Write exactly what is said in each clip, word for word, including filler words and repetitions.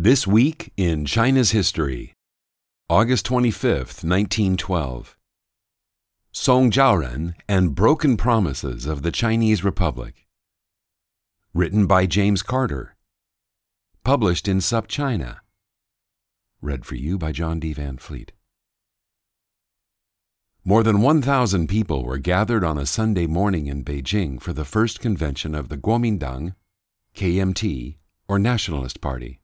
This Week in China's History, August twenty-fifth, nineteen twelve. Song Jiaoren and Broken Promises of the Chinese Republic. Written by James Carter. Published in SupChina. Read for you by John D. Van Fleet. More than one thousand people were gathered on a Sunday morning in Beijing for the first convention of the Kuomintang, K M T, or Nationalist Party.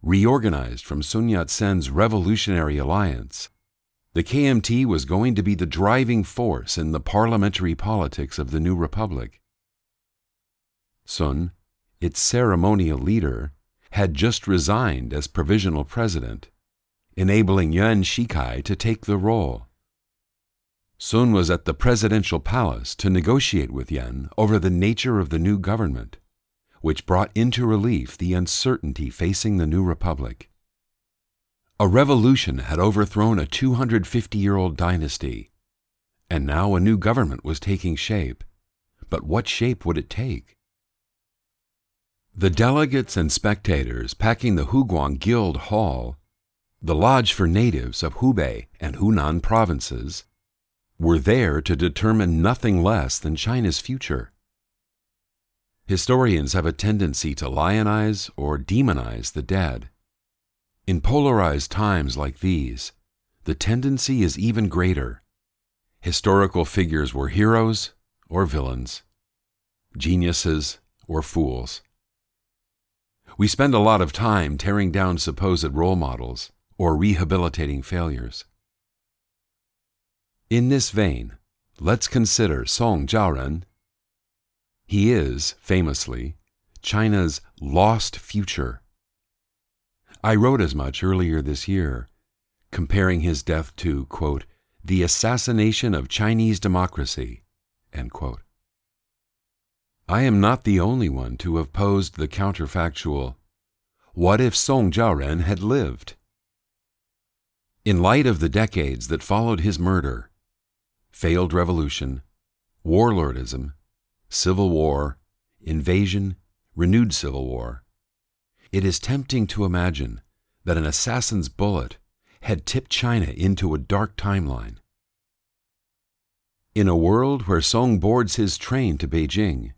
Reorganized from Sun Yat-sen's revolutionary alliance, the K M T was going to be the driving force in the parliamentary politics of the new republic. Sun, its ceremonial leader, had just resigned as provisional president, enabling Yuan Shikai to take the role. Sun was at the presidential palace to negotiate with Yuan over the nature of the new government, which brought into relief the uncertainty facing the new republic. A revolution had overthrown a two hundred fifty-year-old dynasty, and now a new government was taking shape. But what shape would it take? The delegates and spectators packing the Huguang Guild Hall, the lodge for natives of Hubei and Hunan provinces, were there to determine nothing less than China's future. Historians have a tendency to lionize or demonize the dead. In polarized times like these, the tendency is even greater. Historical figures were heroes or villains, geniuses or fools. We spend a lot of time tearing down supposed role models or rehabilitating failures. In this vein, let's consider Song Jiaoren. He is, famously, China's lost future. I wrote as much earlier this year, comparing his death to, quote, the assassination of Chinese democracy, end quote. I am not the only one to have posed the counterfactual, what if Song Jiaoren had lived? In light of the decades that followed his murder, failed revolution, warlordism, civil war, invasion, renewed civil war, it is tempting to imagine that an assassin's bullet had tipped China into a dark timeline. In a world where Song boards his train to Beijing,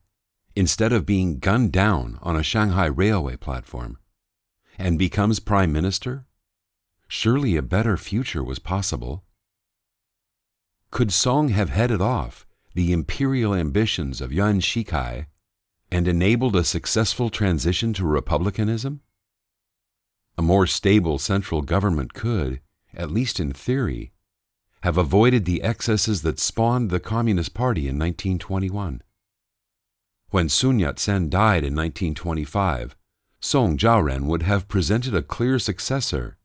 instead of being gunned down on a Shanghai railway platform, and becomes prime minister, surely a better future was possible. Could Song have headed off the imperial ambitions of Yuan Shikai and enabled a successful transition to republicanism? A more stable central government could, at least in theory, have avoided the excesses that spawned the Communist Party in nineteen twenty-one. When Sun Yat-sen died in nineteen twenty-five, Song Jiaoren would have presented a clear successor,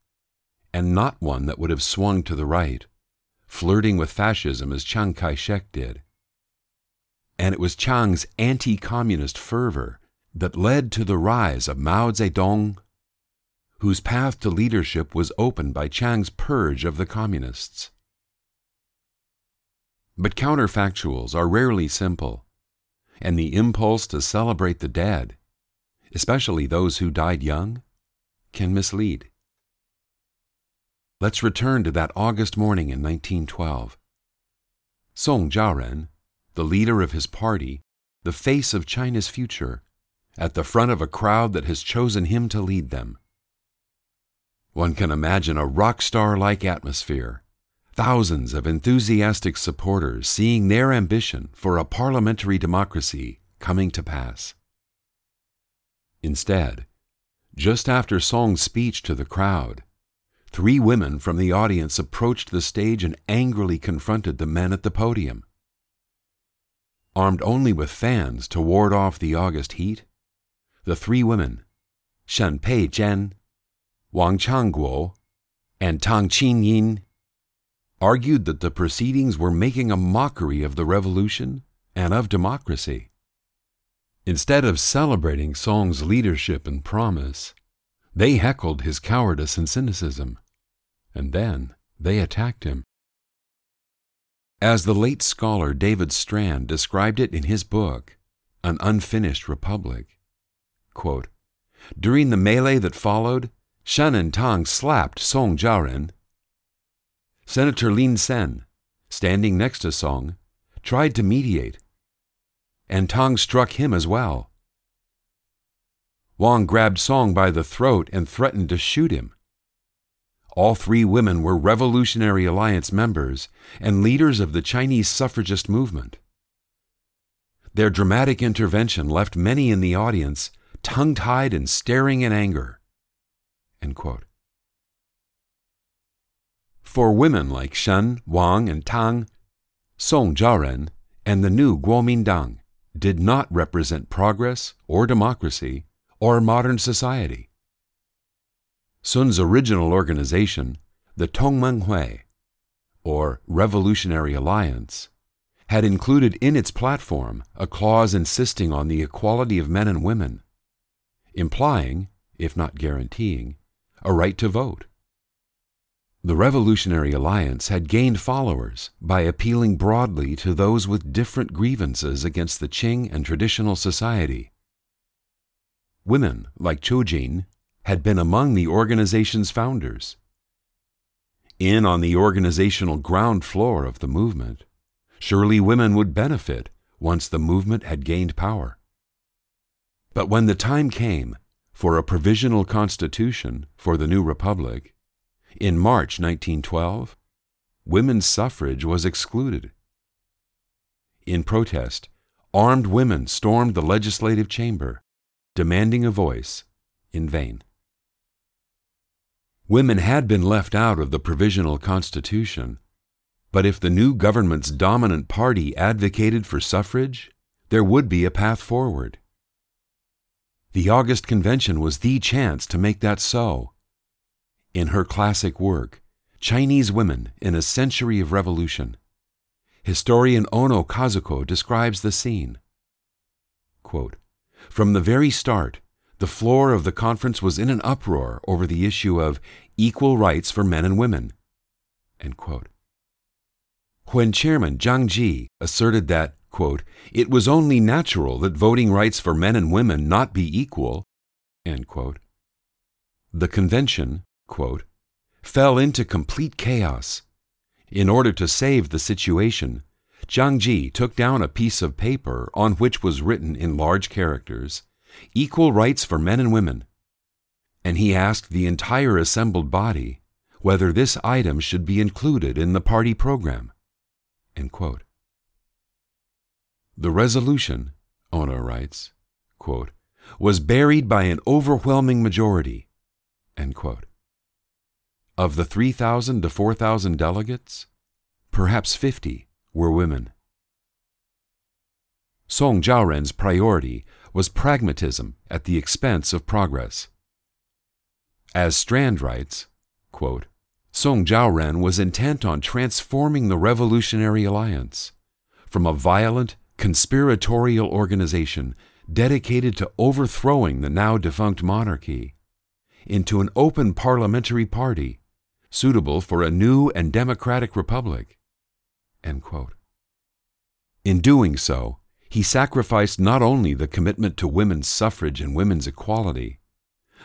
and not one that would have swung to the right, flirting with fascism as Chiang Kai-shek did. And it was Chiang's anti-communist fervor that led to the rise of Mao Zedong, whose path to leadership was opened by Chiang's purge of the communists. But counterfactuals are rarely simple, and the impulse to celebrate the dead, especially those who died young, can mislead. Let's return to that August morning in nineteen twelve. Song Jiaoren, the leader of his party, the face of China's future, at the front of a crowd that has chosen him to lead them. One can imagine a rock star-like atmosphere, thousands of enthusiastic supporters seeing their ambition for a parliamentary democracy coming to pass. Instead, just after Song's speech to the crowd, three women from the audience approached the stage and angrily confronted the men at the podium. Armed only with fans to ward off the August heat, the three women, Shen Peizhen, Wang Changguo, and Tang Qingyin argued that the proceedings were making a mockery of the revolution and of democracy. Instead of celebrating Song's leadership and promise, they heckled his cowardice and cynicism, and then they attacked him. As the late scholar David Strand described it in his book, An Unfinished Republic, quote, "During the melee that followed, Shen and Tang slapped Song Jiaoren. Senator Lin Sen, standing next to Song, tried to mediate, and Tang struck him as well. Wang grabbed Song by the throat and threatened to shoot him. All three women were Revolutionary Alliance members and leaders of the Chinese suffragist movement. Their dramatic intervention left many in the audience tongue-tied and staring in anger." End quote. For women like Shen, Wang, and Tang, Song Jiaoren and the new Kuomintang did not represent progress or democracy or modern society. Sun's original organization, the Tongmenghui, or Revolutionary Alliance, had included in its platform a clause insisting on the equality of men and women, implying, if not guaranteeing, a right to vote. The Revolutionary Alliance had gained followers by appealing broadly to those with different grievances against the Qing and traditional society. Women like Qiu Jin had been among the organization's founders. In on the organizational ground floor of the movement, surely women would benefit once the movement had gained power. But when the time came for a provisional constitution for the new republic, in March nineteen twelve, women's suffrage was excluded. In protest, armed women stormed the legislative chamber, demanding a voice, in vain. Women had been left out of the provisional constitution, but if the new government's dominant party advocated for suffrage, there would be a path forward. The August Convention was the chance to make that so. In her classic work, Chinese Women in a Century of Revolution, historian Ono Kazuko describes the scene. Quote, "From the very start, the floor of the conference was in an uproar over the issue of equal rights for men and women." End quote. When Chairman Zhang Ji asserted that, quote, "it was only natural that voting rights for men and women not be equal," end quote, the convention, quote, "fell into complete chaos. In order to save the situation, Zhang Ji took down a piece of paper on which was written in large characters, 'Equal rights for men and women,' and he asked the entire assembled body whether this item should be included in the party program." End quote. The resolution, Ono writes, quote, "was buried by an overwhelming majority," end quote. Of the three thousand to four thousand delegates, perhaps fifty were women. Song Jiaoren's priority was pragmatism at the expense of progress. As Strand writes, quote, "Song Jiaoren was intent on transforming the Revolutionary Alliance from a violent, conspiratorial organization dedicated to overthrowing the now-defunct monarchy into an open parliamentary party suitable for a new and democratic republic." End quote. In doing so, he sacrificed not only the commitment to women's suffrage and women's equality,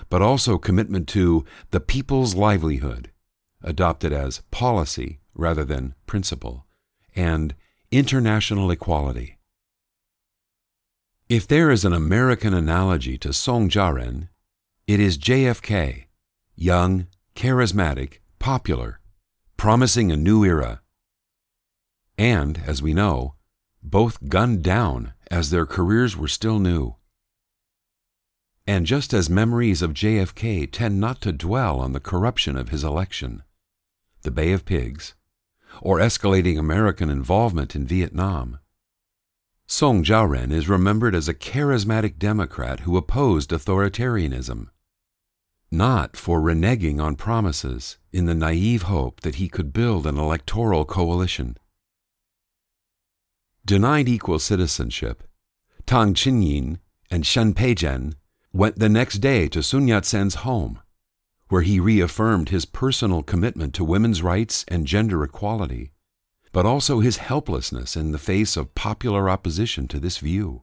but also commitment to the people's livelihood, adopted as policy rather than principle, and international equality. If there is an American analogy to Song Jiaoren, it is J F K, young, charismatic, popular, promising a new era, and, as we know, both gunned down as their careers were still new. And just as memories of J F K tend not to dwell on the corruption of his election, the Bay of Pigs, or escalating American involvement in Vietnam, Song Jiaoren is remembered as a charismatic Democrat who opposed authoritarianism, not for reneging on promises in the naive hope that he could build an electoral coalition. Denied equal citizenship, Tang Qingyin and Shen Peizhen went the next day to Sun Yat-sen's home, where he reaffirmed his personal commitment to women's rights and gender equality, but also his helplessness in the face of popular opposition to this view.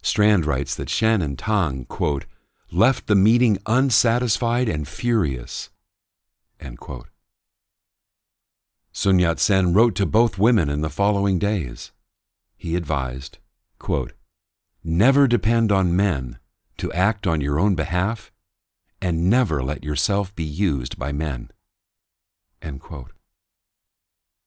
Strand writes that Shen and Tang, quote, left the meeting unsatisfied and furious, end quote. Sun Yat-sen wrote to both women in the following days. He advised, quote, never depend on men to act on your own behalf, and never let yourself be used by men, end quote.